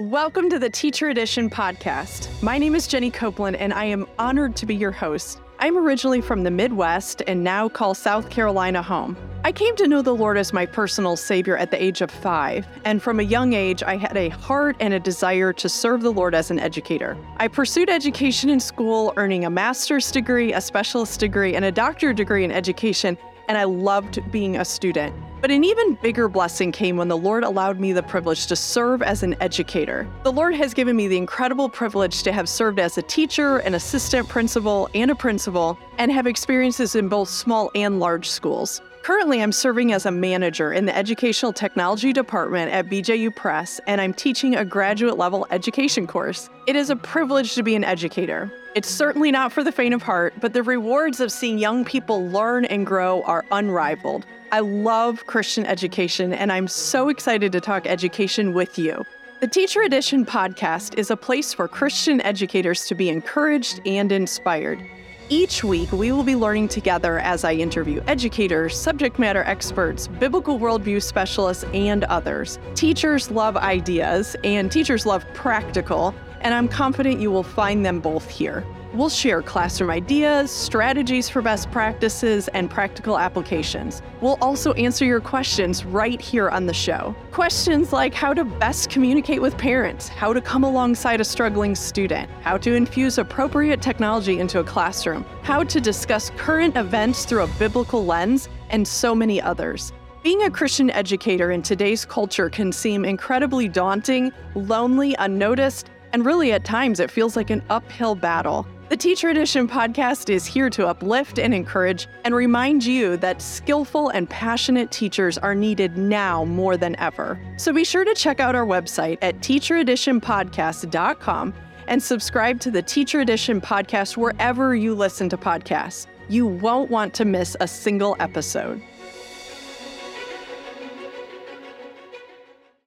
Welcome to the Teacher Edition podcast. My name is Jenny Copeland, and I am honored to be your host. I'm originally from the Midwest and now call South Carolina home. I came to know the Lord as my personal savior at the age of 5, and from a young age, I had a heart and a desire to serve the Lord as an educator. I pursued education in school, earning a master's degree, a specialist degree, and a doctorate degree in education, and I loved being a student. But an even bigger blessing came when the Lord allowed me the privilege to serve as an educator. The Lord has given me the incredible privilege to have served as a teacher, an assistant principal, and a principal, and have experiences in both small and large schools. Currently, I'm serving as a manager in the Educational Technology Department at BJU Press, and I'm teaching a graduate-level education course. It is a privilege to be an educator. It's certainly not for the faint of heart, but the rewards of seeing young people learn and grow are unrivaled. I love Christian education, and I'm so excited to talk education with you. The Teacher Edition podcast is a place for Christian educators to be encouraged and inspired. Each week, we will be learning together as I interview educators, subject matter experts, biblical worldview specialists, and others. Teachers love ideas, and teachers love practical, and I'm confident you will find them both here. We'll share classroom ideas, strategies for best practices, and practical applications. We'll also answer your questions right here on the show. Questions like how to best communicate with parents, how to come alongside a struggling student, how to infuse appropriate technology into a classroom, how to discuss current events through a biblical lens, and so many others. Being a Christian educator in today's culture can seem incredibly daunting, lonely, unnoticed, and really at times it feels like an uphill battle. The Teacher Edition podcast is here to uplift and encourage and remind you that skillful and passionate teachers are needed now more than ever. So be sure to check out our website at TeacherEditionPodcast.com and subscribe to the Teacher Edition podcast wherever you listen to podcasts. You won't want to miss a single episode.